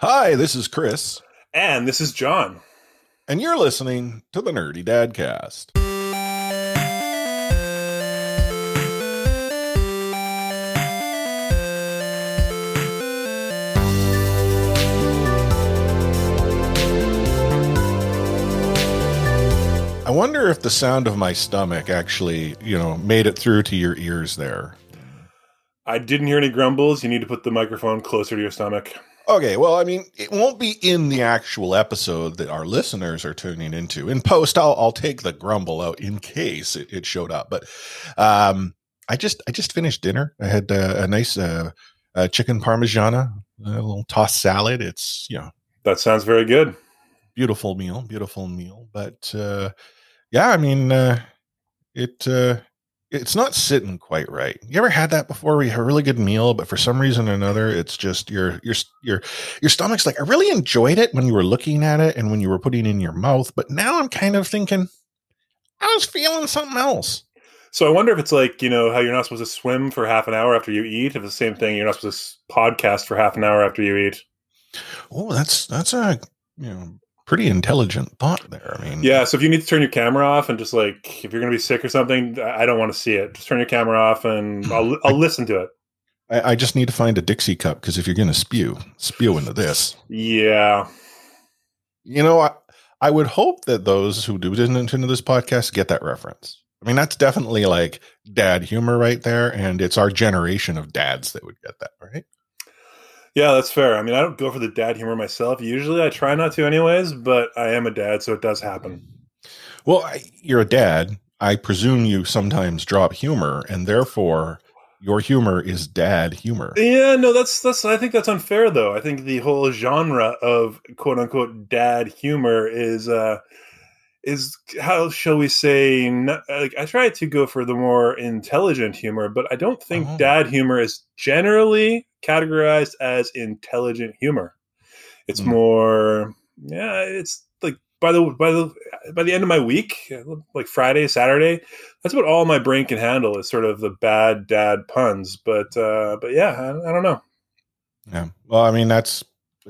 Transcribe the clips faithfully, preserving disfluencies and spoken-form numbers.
Hi, this is Chris. And this is John. And you're listening to the Nerdy Dadcast. I wonder if the sound of my stomach actually, you know, made it through to your ears there. I didn't hear any grumbles. You need to put the microphone closer to your stomach. Okay, well, I mean, it won't be in the actual episode that our listeners are tuning into. In post, I'll, I'll take the grumble out in case it, it showed up. But um, I just I just finished dinner. I had uh, a nice uh, uh, chicken parmigiana, a little tossed salad. It's, you know. That sounds very good. Beautiful meal, beautiful meal. But, uh, yeah, I mean, uh, it uh, it's not sitting quite right. You ever had that before? We had a really good meal, but for some reason or another, it's just your your your your stomach's like, I really enjoyed it when you were looking at it and when you were putting it in your mouth, but now I'm kind of thinking, I was feeling something else. So I wonder if it's like, you know, how you're not supposed to swim for half an hour after you eat, if it's the same thing, you're not supposed to podcast for half an hour after you eat. Oh, that's that's a, you know, pretty intelligent thought there. I mean, yeah. So if you need to turn your camera off and just like, if you're going to be sick or something, I don't want to see it. Just turn your camera off and I'll I'll I, listen to it. I, I just need to find a Dixie cup because if you're going to spew, spew into this. Yeah. You know, I, I would hope that those who do listen to this podcast get that reference. I mean, that's definitely like dad humor right there. And it's our generation of dads that would get that, right? Yeah, that's fair. I mean, I don't go for the dad humor myself. Usually I try not to anyways, but I am a dad, so it does happen. Well, I, you're a dad. I presume you sometimes drop humor, and therefore your humor is dad humor. Yeah, no, that's that's. I think that's unfair, though. I think the whole genre of quote-unquote dad humor is, uh, is how shall we say, not, like, I try to go for the more intelligent humor, but I don't think oh. dad humor is generally categorized as intelligent humor. It's mm. more, yeah. It's like by the by the by the end of my week, like Friday, Saturday, that's what all my brain can handle is sort of the bad dad puns. But uh, but yeah, I, I don't know. Yeah. Well, I mean, that's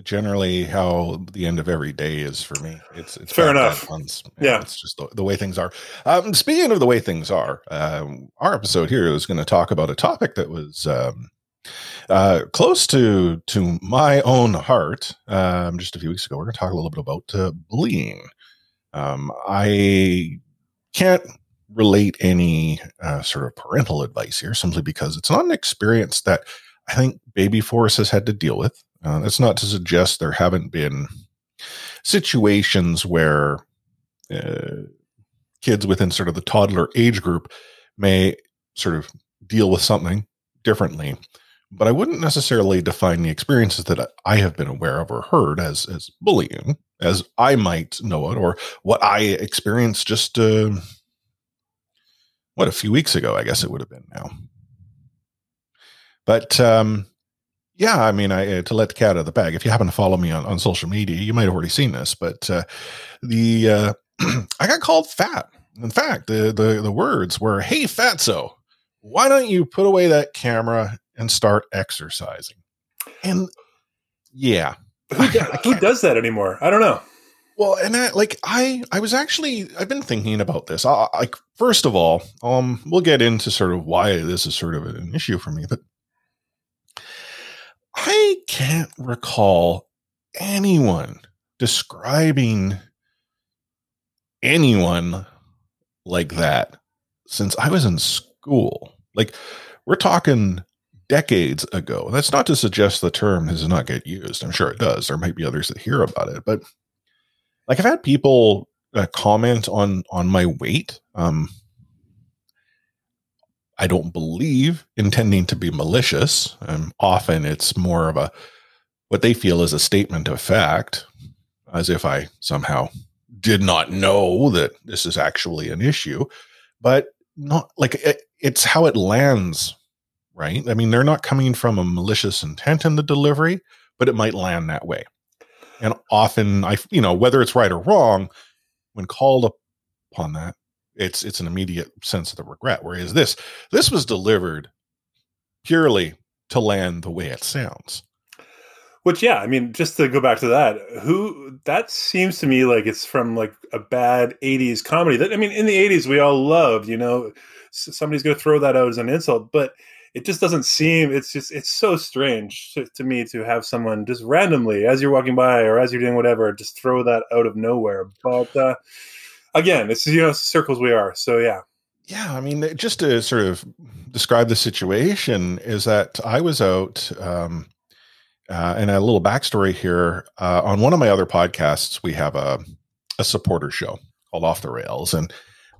generally how the end of every day is for me. It's it's fair enough. Bad puns. Yeah, yeah, it's just the, the way things are. Um, speaking of the way things are, um, our episode here is going to talk about a topic that was. Um, Uh, close to to my own heart, um, just a few weeks ago, we're going to talk a little bit about uh, bullying. Um, I can't relate any uh, sort of parental advice here, simply because it's not an experience that I think Baby Force has had to deal with. Uh, that's not to suggest there haven't been situations where uh, kids within sort of the toddler age group may sort of deal with something differently. But I wouldn't necessarily define the experiences that I have been aware of or heard as as bullying, as I might know it, or what I experienced just, uh, what, a few weeks ago, I guess it would have been now. But, um, yeah, I mean, I, uh, to let the cat out of the bag, if you happen to follow me on, on social media, you might have already seen this, but uh, the uh, I got called fat. In fact, the, the the words were, "Hey, fatso, why don't you put away that camera and start exercising?" And yeah, who, do, who does that anymore? I don't know. Well, and I, like I, I was actually, I've been thinking about this. I, I, first of all, um, we'll get into sort of why this is sort of an issue for me, but I can't recall anyone describing anyone like that since I was in school. Like, we're talking decades ago. That's not to suggest the term does not get used. I'm sure it does. There might be others that hear about it, but like I've had people uh, comment on, on my weight. Um, I don't believe intending to be malicious. Um, often it's more of a, what they feel is a statement of fact, as if I somehow did not know that this is actually an issue, but not like it, it's how it lands. Right? I mean, they're not coming from a malicious intent in the delivery, but it might land that way. And often I, you know, whether it's right or wrong, when called upon that, it's, it's an immediate sense of the regret. Whereas this, this was delivered purely to land the way it sounds. Which, yeah, I mean, just to go back to that, who that seems to me like it's from like a bad eighties comedy. That I mean, in the eighties, we all loved, you know, somebody's going to throw that out as an insult, but it just doesn't seem, it's just, it's so strange to, to me to have someone just randomly, as you're walking by or as you're doing whatever, just throw that out of nowhere. But uh, again, it's, you know, circles we are. So, yeah. Yeah, I mean, just to sort of describe the situation is that I was out, um, uh, and a little backstory here, uh, on one of my other podcasts, we have a, a supporter show called Off the Rails. And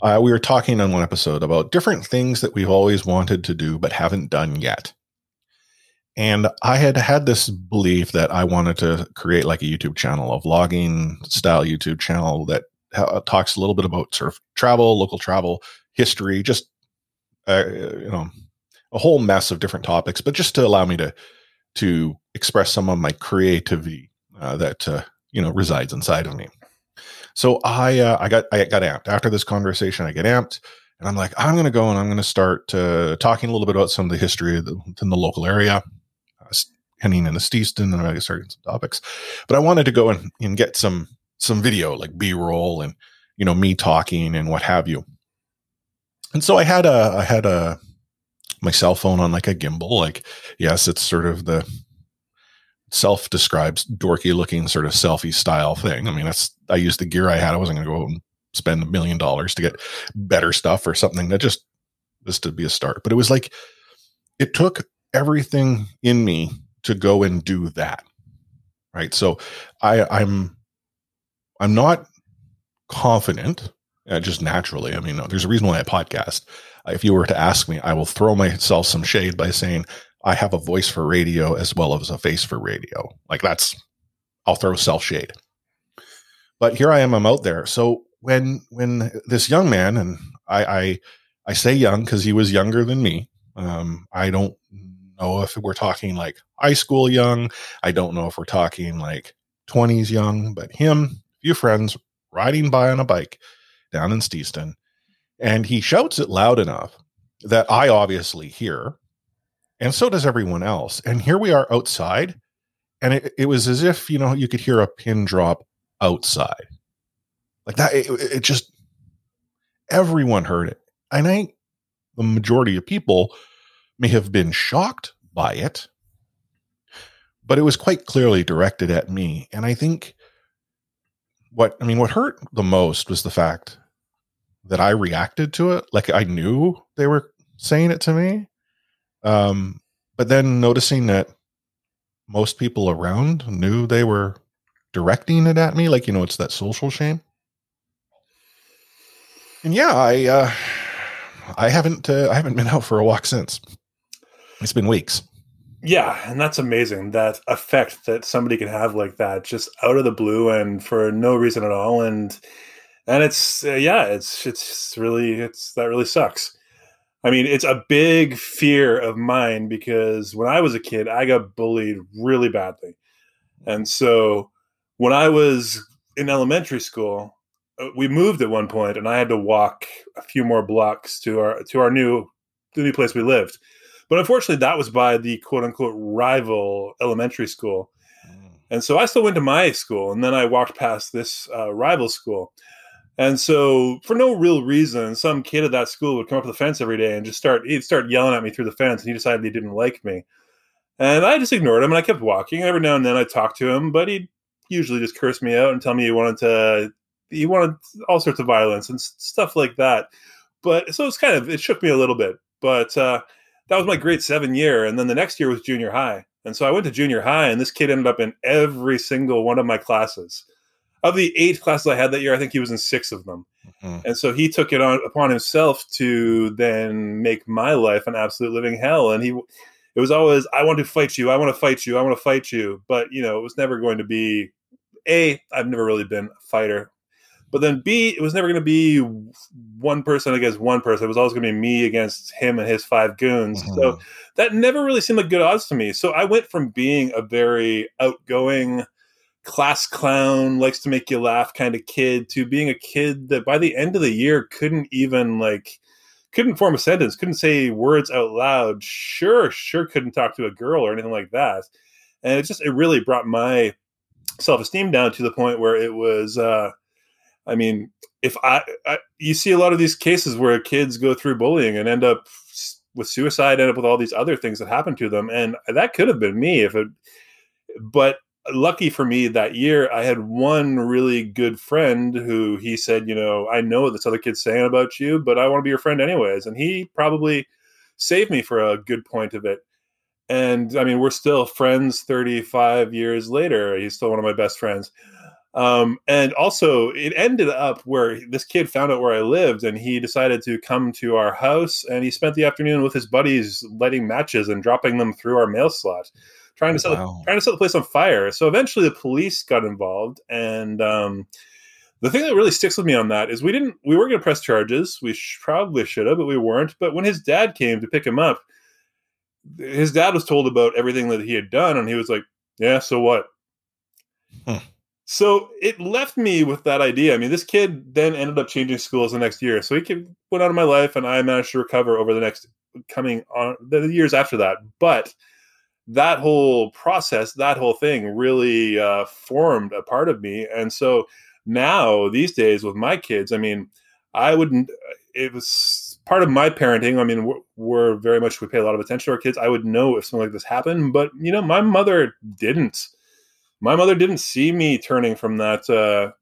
uh, we were talking on one episode about different things that we've always wanted to do but haven't done yet. And I had had this belief that I wanted to create like a YouTube channel, a vlogging style YouTube channel that ha- talks a little bit about sort of travel, local travel, history, just, uh, you know, a whole mess of different topics, but just to allow me to to express some of my creativity uh, that, uh, you know, resides inside of me. So I uh, I got I got amped. After this conversation, I get amped, and I'm like, I'm going to go and I'm going to start uh, talking a little bit about some of the history of the, in the local area, uh, heading into Steeston, and I started starting some topics. But I wanted to go and, and get some some video, like B-roll and, you know, me talking and what have you. And so I had a, I had a, my cell phone on like a gimbal. Like, yes, it's sort of the self-described dorky looking sort of selfie style thing. I mean, that's, I used the gear I had. I wasn't going to go out and spend a million dollars to get better stuff or something. That just, just to be a start. But it was like, it took everything in me to go and do that. Right. So I, I'm, I'm not confident. Uh, just naturally. I mean, there's a reason why I podcast. Uh, if you were to ask me, I will throw myself some shade by saying I have a voice for radio as well as a face for radio. Like that's, I'll throw self shade. But here I am, I'm out there. So when when this young man, and I I, I say young because he was younger than me. Um, I don't know if we're talking like high school young. I don't know if we're talking like twenties young. But him, a few friends riding by on a bike down in Steeston, and he shouts it loud enough that I obviously hear, and so does everyone else. And here we are outside, and it, it was as if, you know, you could hear a pin drop outside like that. It, it just, everyone heard it. And I, the majority of people may have been shocked by it, but it was quite clearly directed at me. And I think What I mean, what hurt the most was the fact that I reacted to it. Like I knew they were saying it to me. Um, but then noticing that most people around knew they were directing it at me. Like, you know, it's that social shame. And yeah, I, uh, I haven't, uh, I haven't been out for a walk since. It's been weeks. Yeah, and that's amazing, that effect that somebody can have like that, just out of the blue and for no reason at all. And and it's, uh, yeah, it's it's really, it's that really sucks. I mean, it's a big fear of mine because when I was a kid, I got bullied really badly. And so when I was in elementary school, we moved at one point and I had to walk a few more blocks to our to our new, the new place we lived. But unfortunately, that was by the quote-unquote rival elementary school. And so I still went to my school, and then I walked past this uh, rival school. And so for no real reason, some kid at that school would come up to the fence every day and just start he'd start yelling at me through the fence, and he decided he didn't like me. And I just ignored him, and I kept walking. Every now and then I talked to him, but he'd usually just curse me out and tell me he wanted to, he wanted all sorts of violence and stuff like that. But so it's kind of, it shook me a little bit. But uh that was my grade seven year. And then the next year was junior high. And so I went to junior high, and this kid ended up in every single one of my classes. Of the eight classes I had that year, I think he was in six of them. Mm-hmm. And so he took it on upon himself to then make my life an absolute living hell. And he, it was always, I want to fight you. I want to fight you. I want to fight you. But, you know, it was never going to be A, I've never really been a fighter. But then B, it was never going to be one person against one person. It was always going to be me against him and his five goons. Mm-hmm. So that never really seemed like good odds to me. So I went from being a very outgoing class clown, likes to make you laugh kind of kid to being a kid that by the end of the year couldn't even like, couldn't form a sentence, couldn't say words out loud. Sure, sure couldn't talk to a girl or anything like that. And it just, it really brought my self-esteem down to the point where it was, uh, I mean, if I, I, you see a lot of these cases where kids go through bullying and end up with suicide, end up with all these other things that happen to them. And that could have been me if it, but lucky for me that year, I had one really good friend who he said, you know, I know what this other kid's saying about you, but I want to be your friend anyways. And he probably saved me for a good point of it. And I mean, we're still friends thirty-five years later. He's still one of my best friends. Um, and also, it ended up where this kid found out where I lived, and he decided to come to our house, and he spent the afternoon with his buddies lighting matches and dropping them through our mail slot, trying to, wow. set, the, trying to set the place on fire. So eventually the police got involved, and um, the thing that really sticks with me on that is we didn't, we weren't going to press charges. We sh- probably should have, but we weren't. But when his dad came to pick him up, his dad was told about everything that he had done, and he was like, yeah, so what? Huh. So it left me with that idea. I mean, this kid then ended up changing schools the next year. So he came, went out of my life, and I managed to recover over the next coming on the years after that. But that whole process, that whole thing really uh, formed a part of me. And so now these days with my kids, I mean, I wouldn't, it was part of my parenting. I mean, we're, we're very much, we pay a lot of attention to our kids. I would know if something like this happened, but you know, my mother didn't. My mother didn't see me turning from that uh,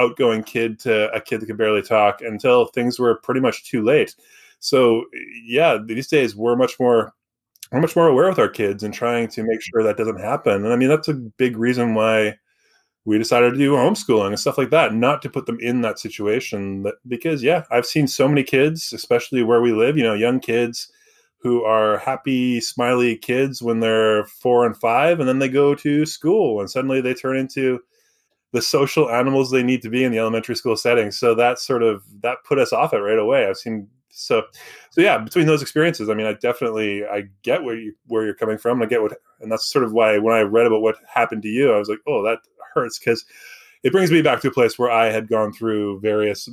outgoing kid to a kid that could barely talk until things were pretty much too late. So yeah, these days we're much more we're much more aware with our kids and trying to make sure that doesn't happen. And I mean, that's a big reason why we decided to do homeschooling and stuff like that, not to put them in that situation. That, because yeah, I've seen so many kids, especially where we live, you know, young kids who are happy, smiley kids when they're four and five, and then they go to school, and suddenly they turn into the social animals they need to be in the elementary school setting. So that sort of, that put us off it right away. I've seen, so, so yeah, between those experiences, I mean, I definitely, I get where, you, where you're coming from, and I get what, and that's sort of why when I read about what happened to you, I was like, oh, that hurts, because it brings me back to a place where I had gone through various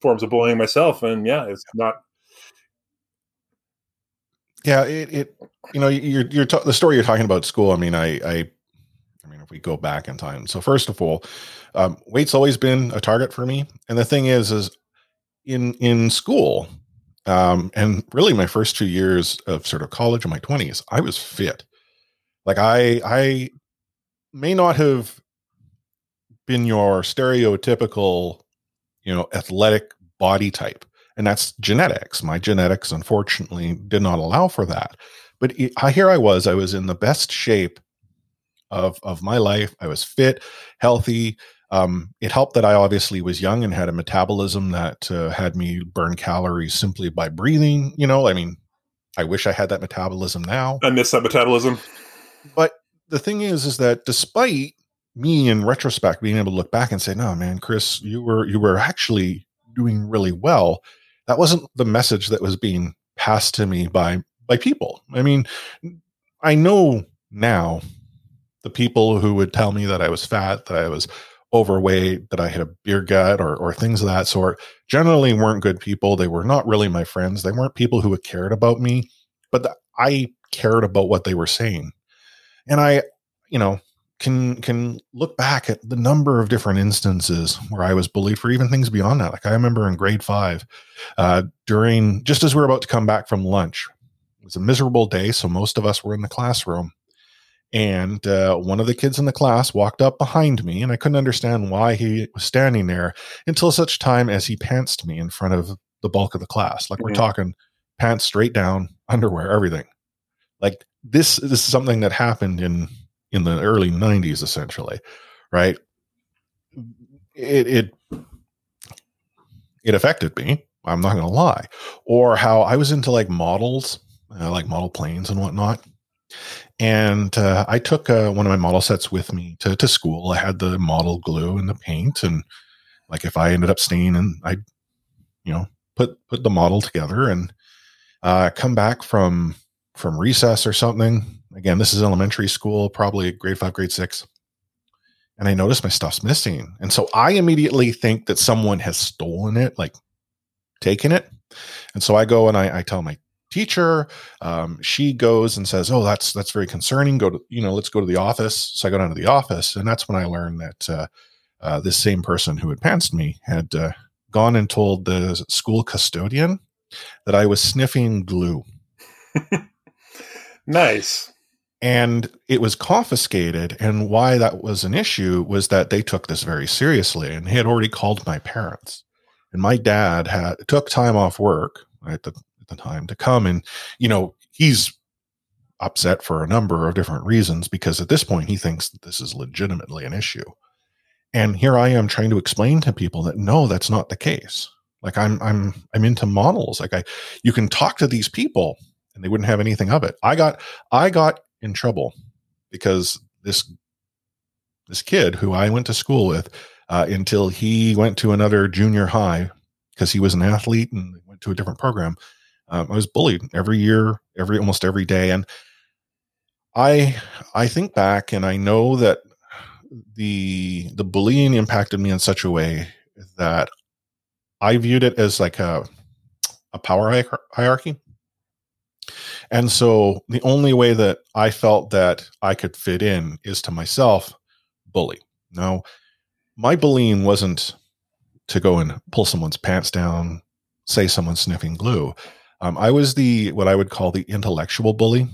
forms of bullying myself, and yeah, it's not, Yeah, it, it you know you're you're t- the story you're talking about school. I mean, I I I mean, if we go back in time. So first of all, um, weight's always been a target for me, and the thing is, is in in school, um, and really my first two years of sort of college in my twenties, I was fit. Like I I may not have been your stereotypical, you know, athletic body type. And that's genetics. My genetics, unfortunately, did not allow for that. But it, I, here I was. I was in the best shape of of my life. I was fit, healthy. Um, it helped that I obviously was young and had a metabolism that uh, had me burn calories simply by breathing. You know, I mean, I wish I had that metabolism now. I miss that metabolism. But the thing is, is that despite me in retrospect being able to look back and say, "No, man, Chris, you were you were actually doing really well." That wasn't the message that was being passed to me by, by people. I mean, I know now the people who would tell me that I was fat, that I was overweight, that I had a beer gut or, or things of that sort, generally weren't good people. They were not really my friends. They weren't people who cared about me, but the, I cared about what they were saying. And I, you know, can can look back at the number of different instances where I was bullied for even things beyond that. Like I remember in grade five, uh, during, just as we were about to come back from lunch, it was a miserable day, so most of us were in the classroom. And uh, one of the kids in the class walked up behind me, and I couldn't understand why he was standing there until such time as he pantsed me in front of the bulk of the class. Like mm-hmm. We're talking pants straight down, underwear, everything. Like this, this is something that happened in... in the early nineties, essentially, right? It, it, it affected me. I'm not going to lie. Or how I was into like models, uh, like model planes and whatnot. And uh, I took uh, one of my model sets with me to, to school. I had the model glue and the paint. And like, if I ended up staying and I, you know, put, put the model together and uh, come back from, from recess or something. Again, this is elementary school, probably grade five, grade six. And I noticed my stuff's missing. And so I immediately think that someone has stolen it, like taken it. And so I go and I, I tell my teacher. Um, she goes and says, "Oh, that's that's very concerning. Go to you know, let's go to the office." So I go down to the office, and that's when I learned that uh, uh, this same person who had pantsed me had uh, gone and told the school custodian that I was sniffing glue. Nice. And it was confiscated. And why that was an issue was that they took this very seriously, and he had already called my parents. And my dad had took time off work at the, at the time to come. And, you know, he's upset for a number of different reasons, because at this point he thinks that this is legitimately an issue. And here I am trying to explain to people that, no, that's not the case. Like I'm, I'm, I'm into models. Like I, you can talk to these people and they wouldn't have anything of it. I got, I got in trouble because this, this kid who I went to school with, Uh, until he went to another junior high because he was an athlete and went to a different program. Um, I was bullied every year, every almost every day. And I I think back and I know that the the bullying impacted me in such a way that I viewed it as like a a power hierarchy. And so the only way that I felt that I could fit in is to myself bully. Now, my bullying wasn't to go and pull someone's pants down, say someone's sniffing glue. Um, I was the, what I would call the intellectual bully.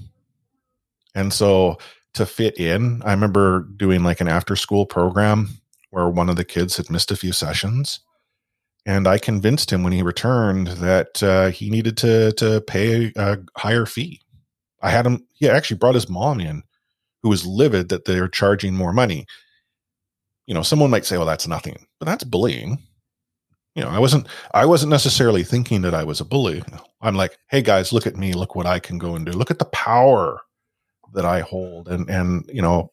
And so to fit in, I remember doing like an after school program where one of the kids had missed a few sessions. And I convinced him when he returned that uh, he needed to, to pay a higher fee. I had him, he actually brought his mom in, who was livid that they were charging more money. You know, someone might say, well, that's nothing, but that's bullying. You know, I wasn't, I wasn't necessarily thinking that I was a bully. I'm like, hey guys, look at me, look what I can go and do. Look at the power that I hold. And, and, you know,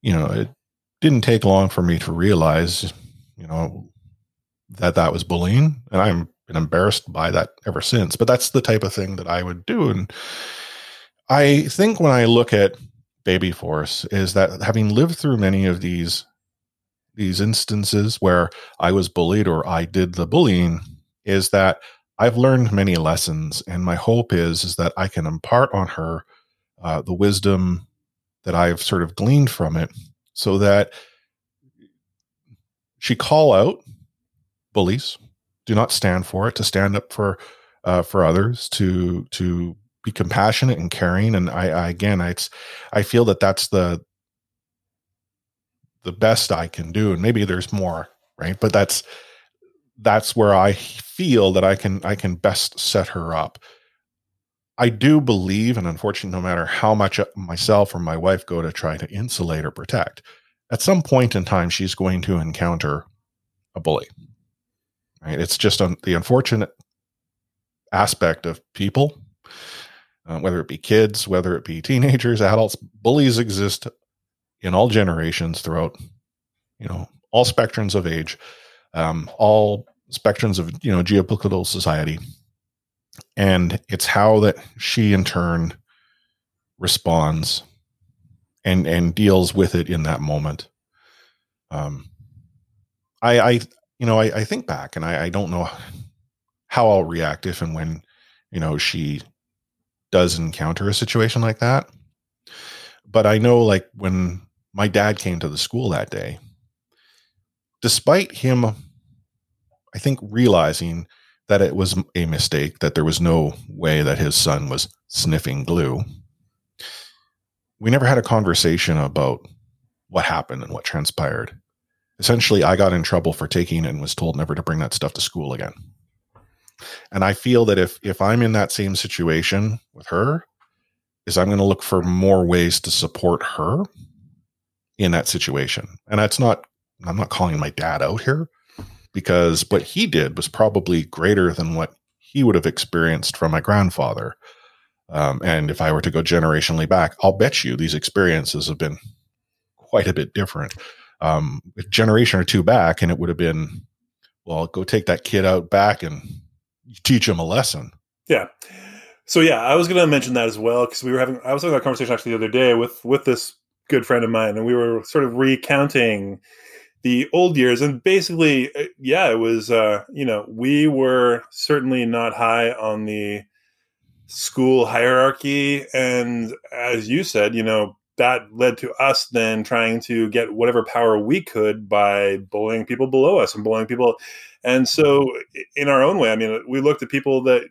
you know, it didn't take long for me to realize, you know, that that was bullying, and I'm been embarrassed by that ever since, but that's the type of thing that I would do. And I think when I look at Baby Force is that having lived through many of these these instances where I was bullied or I did the bullying, is that I've learned many lessons, and my hope is is that I can impart on her uh, the wisdom that I've sort of gleaned from it, so that she call out bullies, do not stand for it, to stand up for uh, for others, to to. Be compassionate and caring. And I, I again, I, it's, I feel that that's the, the best I can do. And maybe there's more, right? But that's, that's where I feel that I can, I can best set her up. I do believe, and unfortunately, no matter how much myself or my wife go to try to insulate or protect, at some point in time, she's going to encounter a bully, right? It's just on the unfortunate aspect of people. Uh, whether it be kids, whether it be teenagers, adults, bullies exist in all generations throughout, you know, all spectrums of age, um, all spectrums of, you know, geopolitical society. And it's how that she in turn responds and, and deals with it in that moment. Um, I, I, you know, I, I think back and I, I don't know how I'll react if, and when, you know, she does encounter a situation like that. But I know, like, when my dad came to the school that day, despite him, I think, realizing that it was a mistake, that there was no way that his son was sniffing glue, we never had a conversation about what happened and what transpired. Essentially, I got in trouble for taking it and was told never to bring that stuff to school again. And I feel that if if I'm in that same situation with her, is I'm going to look for more ways to support her in that situation. And that's not, I'm not calling my dad out here, because what he did was probably greater than what he would have experienced from my grandfather. Um, and if I were to go generationally back, I'll bet you these experiences have been quite a bit different. Um, a generation or two back, and it would have been, well, go take that kid out back and teach him a lesson. Yeah. So yeah, I was going to mention that as well, because we were having, I was having that conversation actually the other day with, with this good friend of mine, and we were sort of recounting the old years, and basically, yeah, it was, uh, you know, we were certainly not high on the school hierarchy. And as you said, you know, that led to us then trying to get whatever power we could by bullying people below us and bullying people. And so in our own way, I mean, we looked at people that,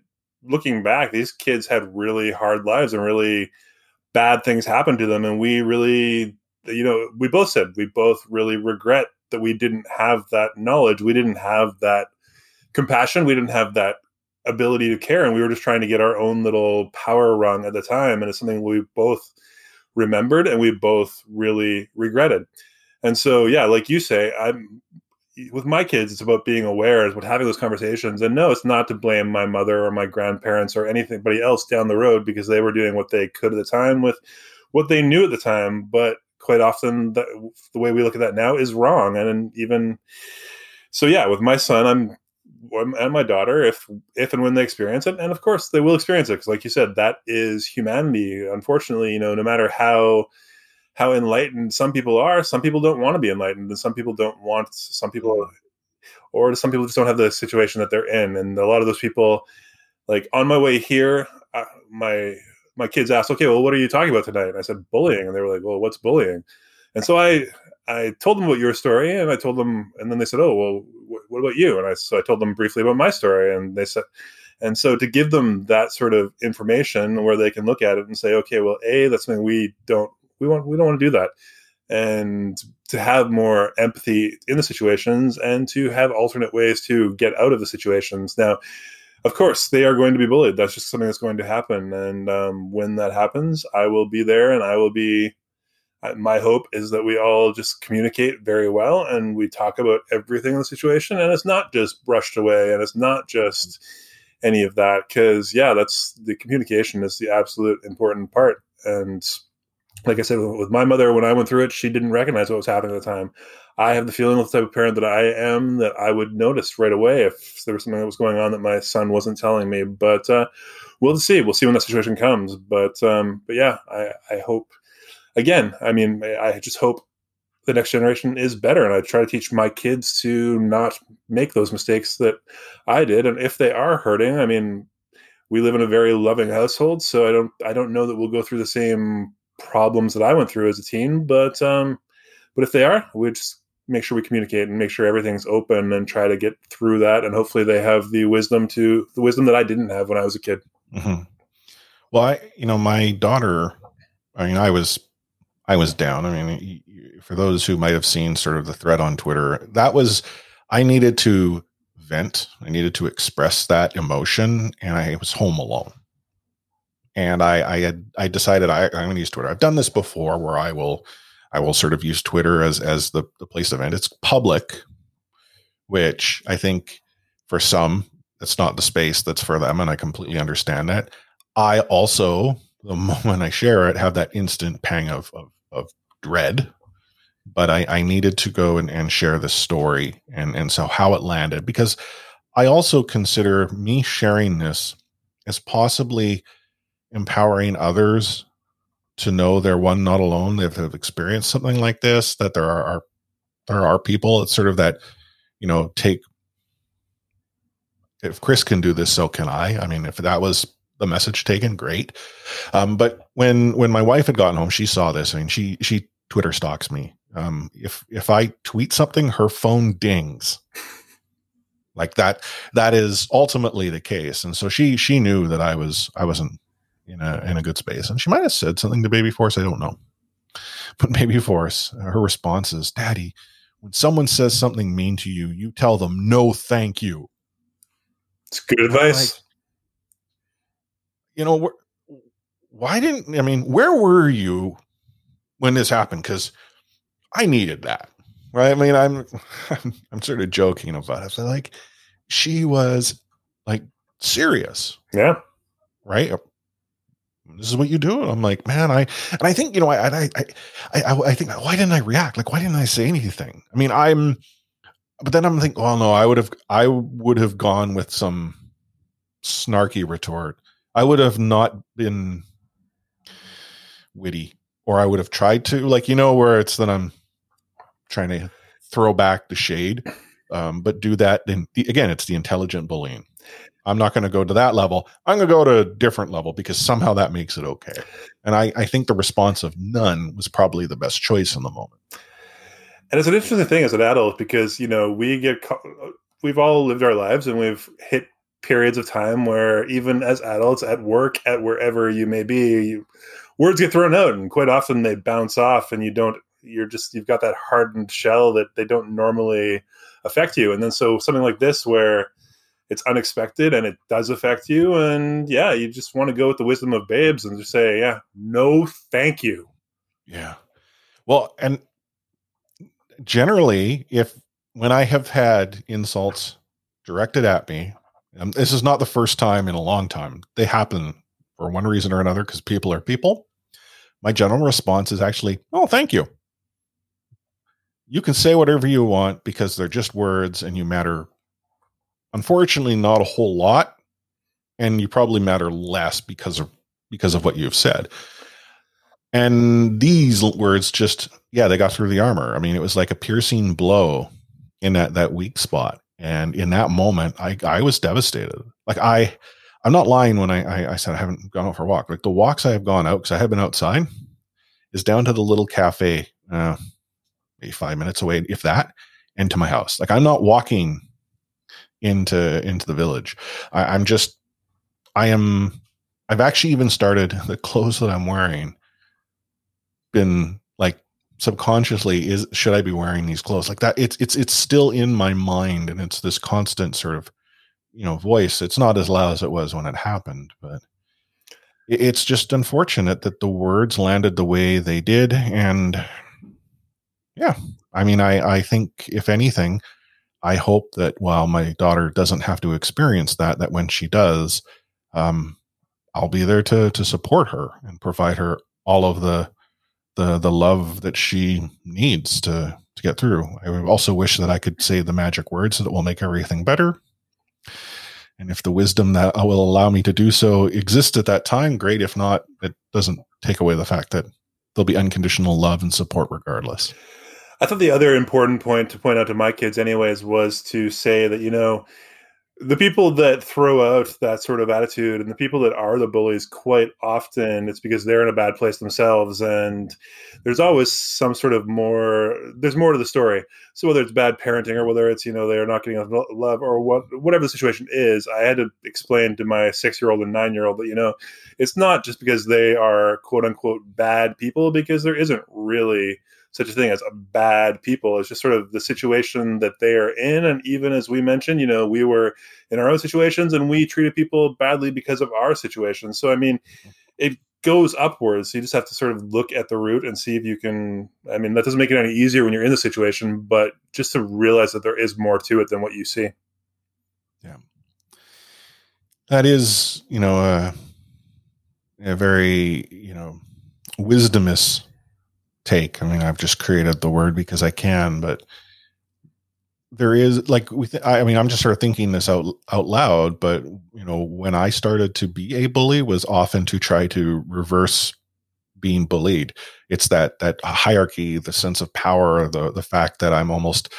looking back, these kids had really hard lives and really bad things happened to them. And we really, you know, we both said we both really regret that we didn't have that knowledge. We didn't have that compassion. We didn't have that ability to care. And we were just trying to get our own little power rung at the time. And it's something we both remembered and we both really regretted. And so, yeah, like you say, I'm with my kids, it's about being aware, it's about having those conversations. And no, it's not to blame my mother or my grandparents or anybody else down the road, because they were doing what they could at the time with what they knew at the time. But quite often the, the way we look at that now is wrong. And even so, yeah, with my son, I'm and my daughter, if if and when they experience it, and of course they will experience it, because like you said, that is humanity. Unfortunately, you know, no matter how how enlightened some people are, some people don't want to be enlightened, and some people don't want some people or some people just don't have the situation that they're in. And a lot of those people, like on my way here, I, my my kids asked, okay, well, what are you talking about tonight? And I said, bullying. And they were like, well, what's bullying? And so I I told them about your story, and I told them, and then they said, oh, well, wh- what about you? And I, so I told them briefly about my story, and they said, and so to give them that sort of information where they can look at it and say, okay, well, A, that's something we don't, we want, we don't want to do that. And to have more empathy in the situations and to have alternate ways to get out of the situations. Now, of course, they are going to be bullied. That's just something that's going to happen. And um, when that happens, I will be there, and I will be, my hope is that we all just communicate very well and we talk about everything in the situation, and it's not just brushed away, and it's not just any of that, because yeah, that's the communication is the absolute important part. And like I said, with my mother, when I went through it, she didn't recognize what was happening at the time. I have the feeling with the type of parent that I am that I would notice right away if there was something that was going on that my son wasn't telling me, but uh, we'll see. We'll see when that situation comes. But, um, but yeah, I, I hope, again, I mean, I just hope the next generation is better. And I try to teach my kids to not make those mistakes that I did. And if they are hurting, I mean, we live in a very loving household, so I don't, I don't know that we'll go through the same problems that I went through as a teen. But, um, but if they are, we just make sure we communicate and make sure everything's open and try to get through that. And hopefully they have the wisdom to the wisdom that I didn't have when I was a kid. Mm-hmm. Well, I, you know, my daughter, I mean, I was, I was down. I mean, for those who might have seen sort of the thread on Twitter, that was, I needed to vent. I needed to express that emotion, and I was home alone. And I, I had, I decided I, I'm going to use Twitter. I've done this before, where I will, I will sort of use Twitter as as the, the place to vent. It's public, which I think for some, that's not the space that's for them, and I completely understand that. I also, the moment I share it, have that instant pang of of of dread, but I, I needed to go and, and share this story and, and so how it landed, because I also consider me sharing this as possibly empowering others to know they're one, not alone. If they've experienced something like this, that there are, are, there are people. It's sort of that, you know, take, if Chris can do this, so can I. I mean, if that was the message taken, great. Um, but when, when my wife had gotten home, she saw this. I mean, she, she Twitter stalks me. Um, if, if I tweet something, her phone dings like that. That is ultimately the case. And so she, she knew that I was, I wasn't in a, in a good space, and she might've said something to Baby Force. I don't know, but Baby Force, her response is, Daddy, when someone says something mean to you, you tell them, no, thank you. It's good advice. You know, why didn't, I mean, where were you when this happened? Because I needed that, right? I mean, I'm, I'm, I'm sort of joking about it. So like, she was like serious. Yeah. Right. This is what you do. And I'm like, man, I, and I think, you know, I, I, I, I, I think, why didn't I react? Like, why didn't I say anything? I mean, I'm, but then I'm thinking, well, no, I would have, I would have gone with some snarky retort. I would have not been witty, or I would have tried to, like, you know, where it's that I'm trying to throw back the shade, um, but do that. And again, it's the intelligent bullying. I'm not going to go to that level. I'm going to go to a different level because somehow that makes it okay. And I, I think the response of none was probably the best choice in the moment. And it's an interesting thing as an adult because, you know, we get, we've all lived our lives and we've hit periods of time where even as adults at work, at wherever you may be, you, words get thrown out and quite often they bounce off and you don't, you're just, you've got that hardened shell that they don't normally affect you. And then so something like this where it's unexpected and it does affect you. And yeah, you just want to go with the wisdom of babes and just say, yeah, no, thank you. Yeah. Well, and generally, if when I have had insults directed at me, and this is not the first time in a long time, they happen for one reason or another because people are people. My general response is actually, oh, thank you. You can say whatever you want because they're just words and you matter, unfortunately, not a whole lot. And you probably matter less because of because of what you've said. And these words just, yeah, they got through the armor. I mean, it was like a piercing blow in that, that weak spot. And in that moment, I, I was devastated. Like I, I'm not lying when I, I, I said I haven't gone out for a walk. Like the walks I have gone out, because I have been outside, is down to the little cafe, uh, maybe five minutes away, if that, and to my house. Like I'm not walking into into the village. I, I'm just, I am, I've actually even started the clothes that I'm wearing. Been like subconsciously is should I be wearing these clothes like that? It's it's it's still in my mind, and it's this constant sort of, you know, voice. It's not as loud as it was when it happened, but it, it's just unfortunate that the words landed the way they did. And yeah, I mean, I I think if anything, I hope that while my daughter doesn't have to experience that, that when she does, um, I'll be there to to support her and provide her all of the. the the love that she needs to, to get through. I also wish that I could say the magic words that will make everything better. And if the wisdom that will allow me to do so exists at that time, great. If not, it doesn't take away the fact that there'll be unconditional love and support regardless. I thought the other important point to point out to my kids anyways was to say that, you know, the people that throw out that sort of attitude and the people that are the bullies quite often, it's because they're in a bad place themselves. And there's always some sort of more, there's more to the story. So whether it's bad parenting or whether it's, you know, they're not getting enough love or what, whatever the situation is, I had to explain to my six-year-old and nine-year-old that, you know, it's not just because they are quote unquote bad people, because there isn't really such a thing as bad people. It's just sort of the situation that they are in. And even as we mentioned, you know, we were in our own situations and we treated people badly because of our situation. So, I mean, it goes upwards. You just have to sort of look at the root and see if you can, I mean, that doesn't make it any easier when you're in the situation, but just to realize that there is more to it than what you see. Yeah. That is, you know, a, a very, you know, wisdomous take. I mean, I've just created the word because I can, but there is like, we th- I mean, I'm just sort of thinking this out, out loud, but you know, when I started to be a bully was often to try to reverse being bullied. It's that, that hierarchy, the sense of power, the, the fact that I'm almost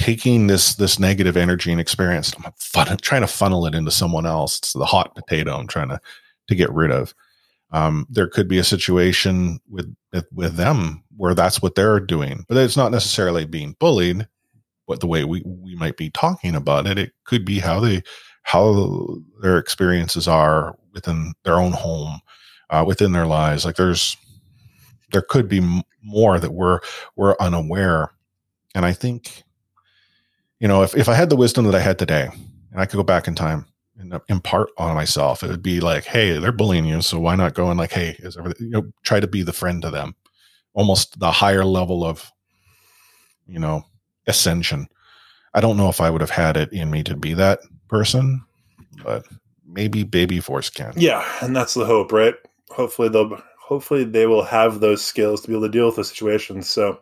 taking this, this negative energy and experience. I'm fun, trying to funnel it into someone else. It's the hot potato I'm trying to, to get rid of. Um, there could be a situation with, with them where that's what they're doing, but it's not necessarily being bullied. But the way we, we might be talking about it, it could be how they, how their experiences are within their own home, uh, within their lives. Like there's, there could be more that we're, we're unaware. And I think, you know, if, if I had the wisdom that I had today and I could go back in time, and impart on myself, it would be like, hey, they're bullying you. So why not go and like, hey, is everything, you know, try to be the friend to them, almost the higher level of, you know, ascension. I don't know if I would have had it in me to be that person, but maybe baby force can. Yeah. And that's the hope, right? Hopefully they'll, hopefully they will have those skills to be able to deal with those situations. So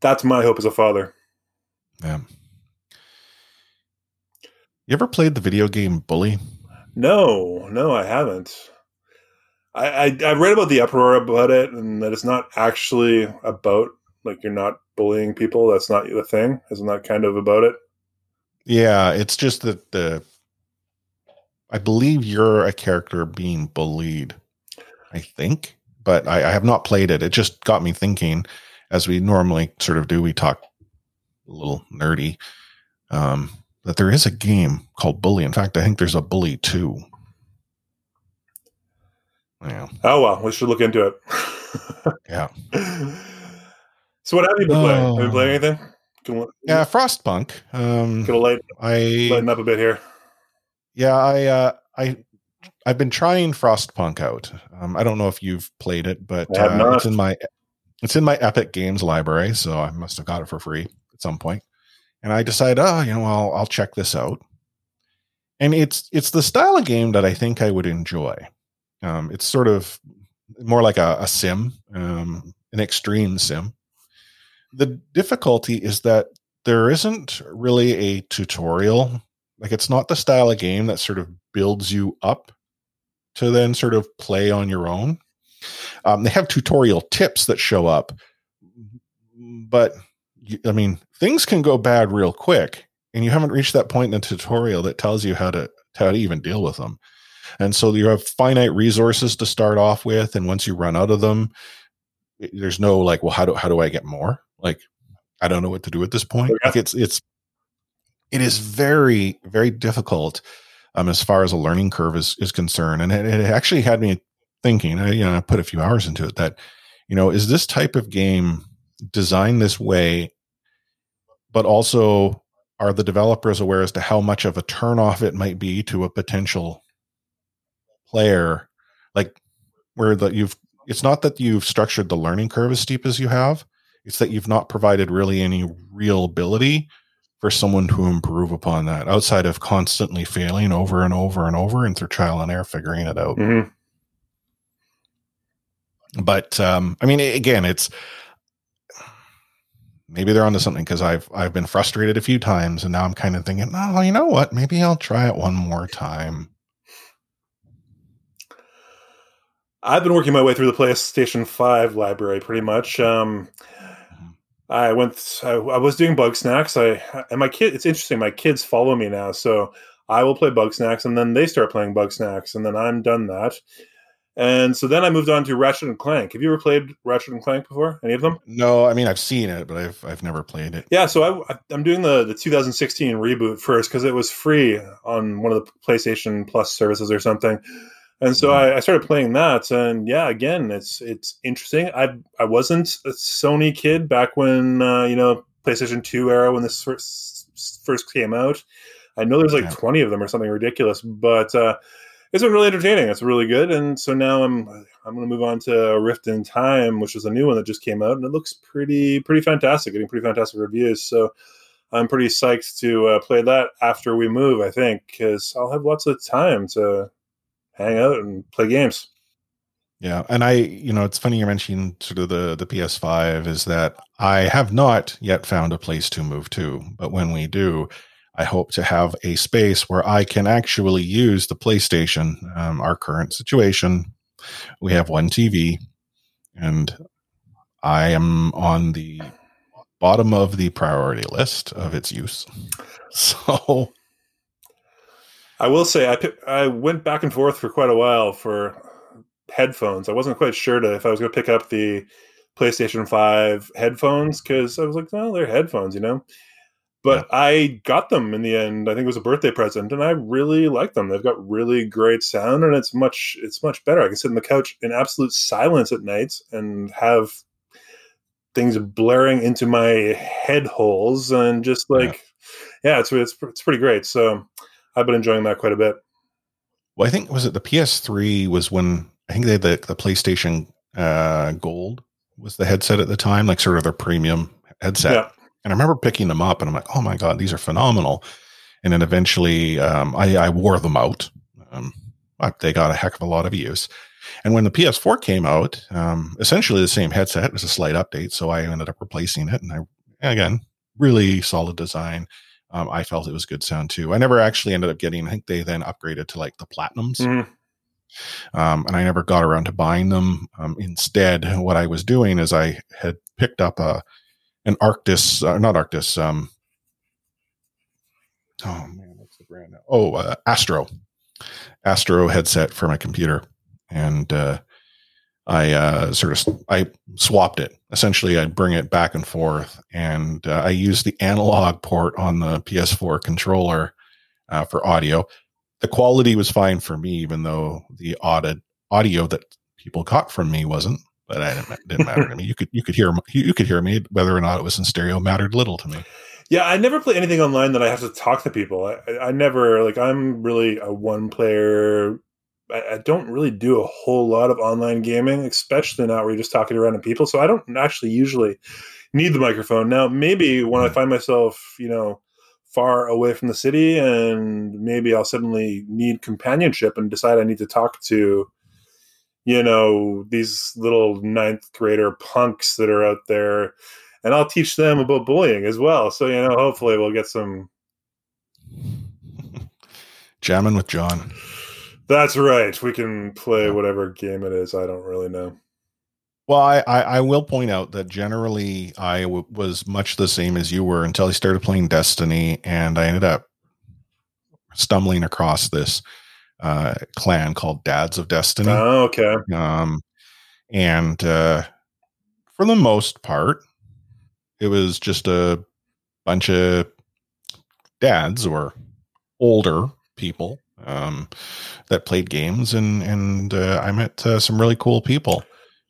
that's my hope as a father. Yeah. You ever played the video game Bully? No, no, I haven't. I, I I read about the uproar about it and that it's not actually about, like, you're not bullying people. That's not the thing. Isn't that kind of about it? Yeah, it's just that the I believe you're a character being bullied, I think, but I, I have not played it. It just got me thinking, as we normally sort of do. We talk a little nerdy, um, that there is a game called Bully. In fact, I think there's a Bully two. Yeah. Oh, well, we should look into it. Yeah. So what have you been oh. playing? Have you played anything? Can we, yeah, Frostpunk. Um, gonna light, I, lighten up a bit here. Yeah, I, uh, I, I've been trying Frostpunk out. Um, I don't know if you've played it, but uh, it's in my, it's in my Epic Games library, so I must have got it for free at some point. And I decided, oh, you know, I'll, I'll check this out. And it's, it's the style of game that I think I would enjoy. Um, it's sort of more like a, a sim, um, an extreme sim. The difficulty is that there isn't really a tutorial. Like, it's not the style of game that sort of builds you up to then sort of play on your own. Um, they have tutorial tips that show up, but I mean, things can go bad real quick, and you haven't reached that point in the tutorial that tells you how to, how to even deal with them. And so you have finite resources to start off with, and once you run out of them, there's no like, well, how do how do I get more? Like, I don't know what to do at this point. Like, it's it's it is very, very difficult um, as far as a learning curve is is concerned. And it, it actually had me thinking. I, you know, I put a few hours into it. That, you know, is this type of game designed this way? But also, are the developers aware as to how much of a turnoff it might be to a potential player? Like, where that you've. It's not that you've structured the learning curve as steep as you have. It's that you've not provided really any real ability for someone to improve upon that outside of constantly failing over and over and over and through trial and error, figuring it out. Mm-hmm. But um, I mean, again, it's maybe they're onto something, because I've, I've been frustrated a few times, and now I'm kind of thinking, oh, you know what? Maybe I'll try it one more time. I've been working my way through the PlayStation five library pretty much. Um, I went. I, I was doing Bugsnax. I and my kid. It's interesting. My kids follow me now, so I will play Bugsnax, and then they start playing Bugsnax, and then I'm done that. And so then I moved on to Ratchet and Clank. Have you ever played Ratchet and Clank before? Any of them? No, I mean, I've seen it, but I've I've never played it. Yeah, so I, I'm doing the, the two thousand sixteen reboot first, because it was free on one of the PlayStation Plus services or something. And so I, I started playing that, and yeah, again, it's it's interesting. I I wasn't a Sony kid back when uh, you know, PlayStation two era, when this first, first came out. I know there's like yeah. twenty of them or something ridiculous, but uh, it's been really entertaining. It's really good, and so now I'm I'm going to move on to Rift in Time, which is a new one that just came out, and it looks pretty pretty fantastic, getting pretty fantastic reviews. So I'm pretty psyched to uh, play that after we move, I think, because I'll have lots of time to hang out and play games. Yeah. And I, you know, it's funny you mentioned sort of the, the P S five, is that I have not yet found a place to move to, but when we do, I hope to have a space where I can actually use the PlayStation. Um, our current situation, we have one T V, and I am on the bottom of the priority list of its use. So I will say I pick, I went back and forth for quite a while for headphones. I wasn't quite sure to, if I was going to pick up the PlayStation five headphones, because I was like, well, they're headphones, you know. But yeah. I got them in the end. I think it was a birthday present, and I really like them. They've got really great sound, and it's much it's much better. I can sit on the couch in absolute silence at night and have things blaring into my head holes, and just like, yeah, yeah it's, it's it's pretty great. So I've been enjoying that quite a bit. Well, I think, was it the P S three was when, I think they had the, the PlayStation uh, Gold was the headset at the time, like sort of their premium headset. Yeah. And I remember picking them up, and I'm like, oh my God, these are phenomenal. And then eventually um, I, I wore them out. Um, they got a heck of a lot of use. And when the P S four came out, um, essentially the same headset, it was a slight update. So I ended up replacing it. And I, again, really solid design. Um, I felt it was good sound too. I never actually ended up getting, I think they then upgraded to like the platinums. Mm. Um, and I never got around to buying them. Um, instead, what I was doing is I had picked up a, an Arctis, uh, not Arctis. Um, oh man, what's the brand now? Oh, uh, Astro. Astro headset for my computer, and uh, I uh, sort of I swapped it. Essentially, I'd bring it back and forth, and uh, I used the analog port on the P S four controller uh, for audio. The quality was fine for me, even though the audit audio that people got from me wasn't. But I didn't, it didn't matter to me. You could you could hear you could hear me. Whether or not it was in stereo mattered little to me. Yeah, I never play anything online that I have to talk to people. I, I never like. I'm really a one player. I, I don't really do a whole lot of online gaming, especially now where you're just talking to random people. So I don't actually usually need the microphone. Now maybe when I find myself, you know, far away from the city, and maybe I'll suddenly need companionship and decide I need to talk to, you know, these little ninth grader punks that are out there, and I'll teach them about bullying as well. So, you know, hopefully we'll get some jamming with John. That's right. We can play whatever game it is. I don't really know. Well, I, I, I will point out that generally I w- was much the same as you were until I started playing Destiny, and I ended up stumbling across this uh clan called Dads of Destiny. Oh, okay. Um and uh for the most part it was just a bunch of dads or older people um that played games, and and uh, I met uh, some really cool people.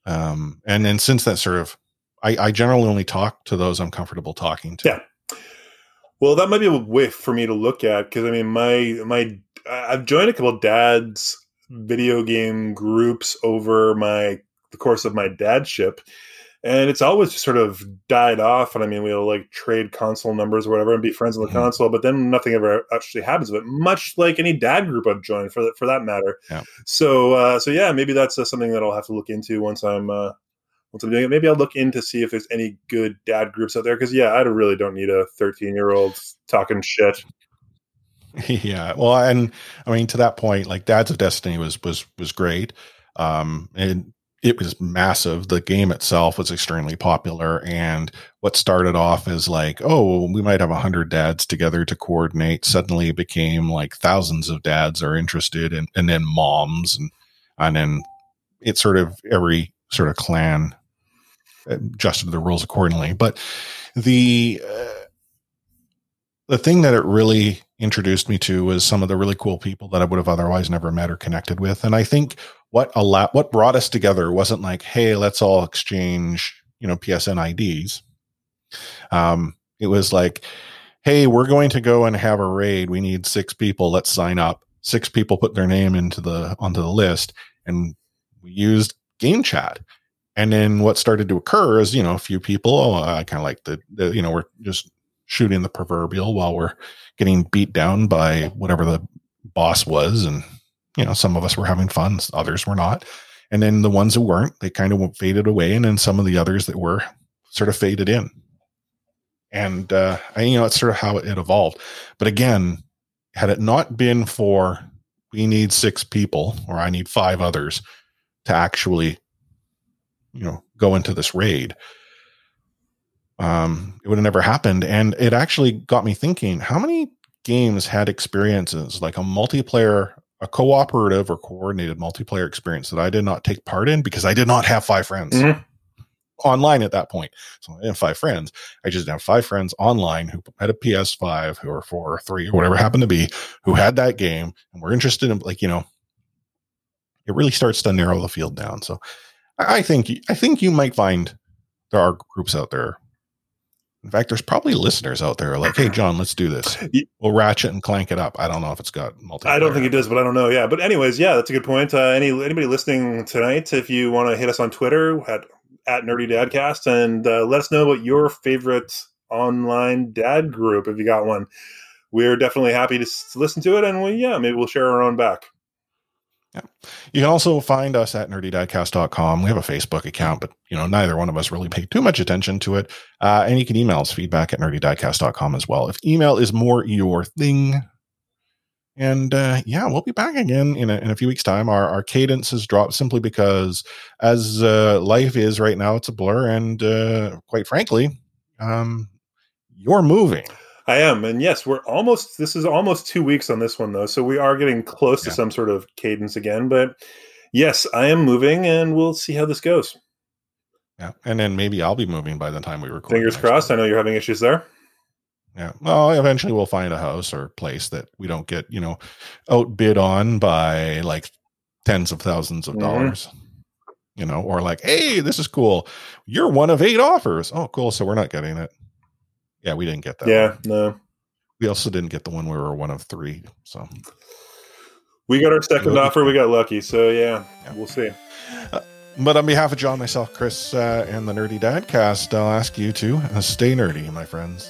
Um and then since that sort of I, I generally only talk to those I'm comfortable talking to. Yeah. Well, that might be a way for me to look at, because I mean my my I've joined a couple of dads video game groups over my the course of my dadship, and it's always just sort of died off. And I mean, we'll like trade console numbers or whatever and be friends on the mm-hmm. console, but then nothing ever actually happens of it, much like any dad group I've joined for that, for that matter. Yeah. So, uh, so yeah, maybe that's uh, something that I'll have to look into once I'm, uh, once I'm doing it. Maybe I'll look in to see if there's any good dad groups out there. Cause yeah, I really don't need a thirteen year old talking shit. Yeah, well, and I mean, to that point, like Dads of Destiny was was was great, um, and it was massive. The game itself was extremely popular, and what started off as like, oh, we might have a hundred dads together to coordinate, suddenly became like thousands of dads are interested, and and then moms, and and then it's sort of every sort of clan adjusted the rules accordingly. But the uh, the thing that it really introduced me to was some of the really cool people that I would have otherwise never met or connected with. And I think what a lot, what brought us together wasn't like, hey, let's all exchange, you know, P S N I Ds. Um, it was like, hey, we're going to go and have a raid. We need six people. Let's sign up. Six people put their name into the, onto the list, and we used game chat. And then what started to occur is, you know, a few people, oh, I kind of like the, the, you know, we're just shooting the proverbial while we're getting beat down by whatever the boss was. And, you know, some of us were having fun, others were not. And then the ones who weren't, they kind of faded away. And then some of the others that were sort of faded in. And, uh, I, you know, it's sort of how it evolved. But again, had it not been for, we need six people or I need five others to actually, you know, go into this raid, Um, it would have never happened. And it actually got me thinking, how many games had experiences like a multiplayer, a cooperative or coordinated multiplayer experience that I did not take part in because I did not have five friends mm-hmm. online at that point. So I didn't have five friends. I just didn't have five friends online who had a P S five who were four or three or whatever happened to be, who had that game and were interested in, like, you know, it really starts to narrow the field down. So I, I think, I think you might find there are groups out there. In fact, there's probably listeners out there like, hey, John, let's do this. We'll ratchet and clank it up. I don't know if it's got multiple. I don't think it does, but I don't know. Yeah. But anyways, yeah, that's a good point. Uh, any Anybody listening tonight, if you want to hit us on Twitter at, at Nerdy Dadcast, and uh, let us know what your favorite online dad group, if you got one. We're definitely happy to s- listen to it. And we, yeah, maybe we'll share our own back. Yeah. You can also find us at nerdy dadcast dot com. We have a Facebook account, but you know, neither one of us really pay too much attention to it. Uh, and you can email us feedback at nerdy dadcast dot com as well, if email is more your thing. And uh, yeah, we'll be back again in a, in a few weeks' time. Our, our cadence has dropped simply because as uh, life is right now, it's a blur. And uh, quite frankly, um, you're moving. I am. And yes, we're almost, this is almost two weeks on this one, though. So we are getting close yeah. to some sort of cadence again. But yes, I am moving and we'll see how this goes. Yeah. And then maybe I'll be moving by the time we record. Fingers crossed. Time. I know you're having issues there. Yeah. Well, eventually we'll find a house or place that we don't get, you know, outbid on by like tens of thousands of mm-hmm. dollars. You know, or like, hey, this is cool. You're one of eight offers. Oh, cool. So we're not getting it. Yeah, we didn't get that. Yeah, one. no. We also didn't get the one where we were one of three. So we got our second Lucky. offer. We got lucky. So yeah, yeah. we'll see. Uh, but on behalf of John, myself, Chris, uh, and the Nerdy Dadcast, I'll ask you to uh, stay nerdy, my friends.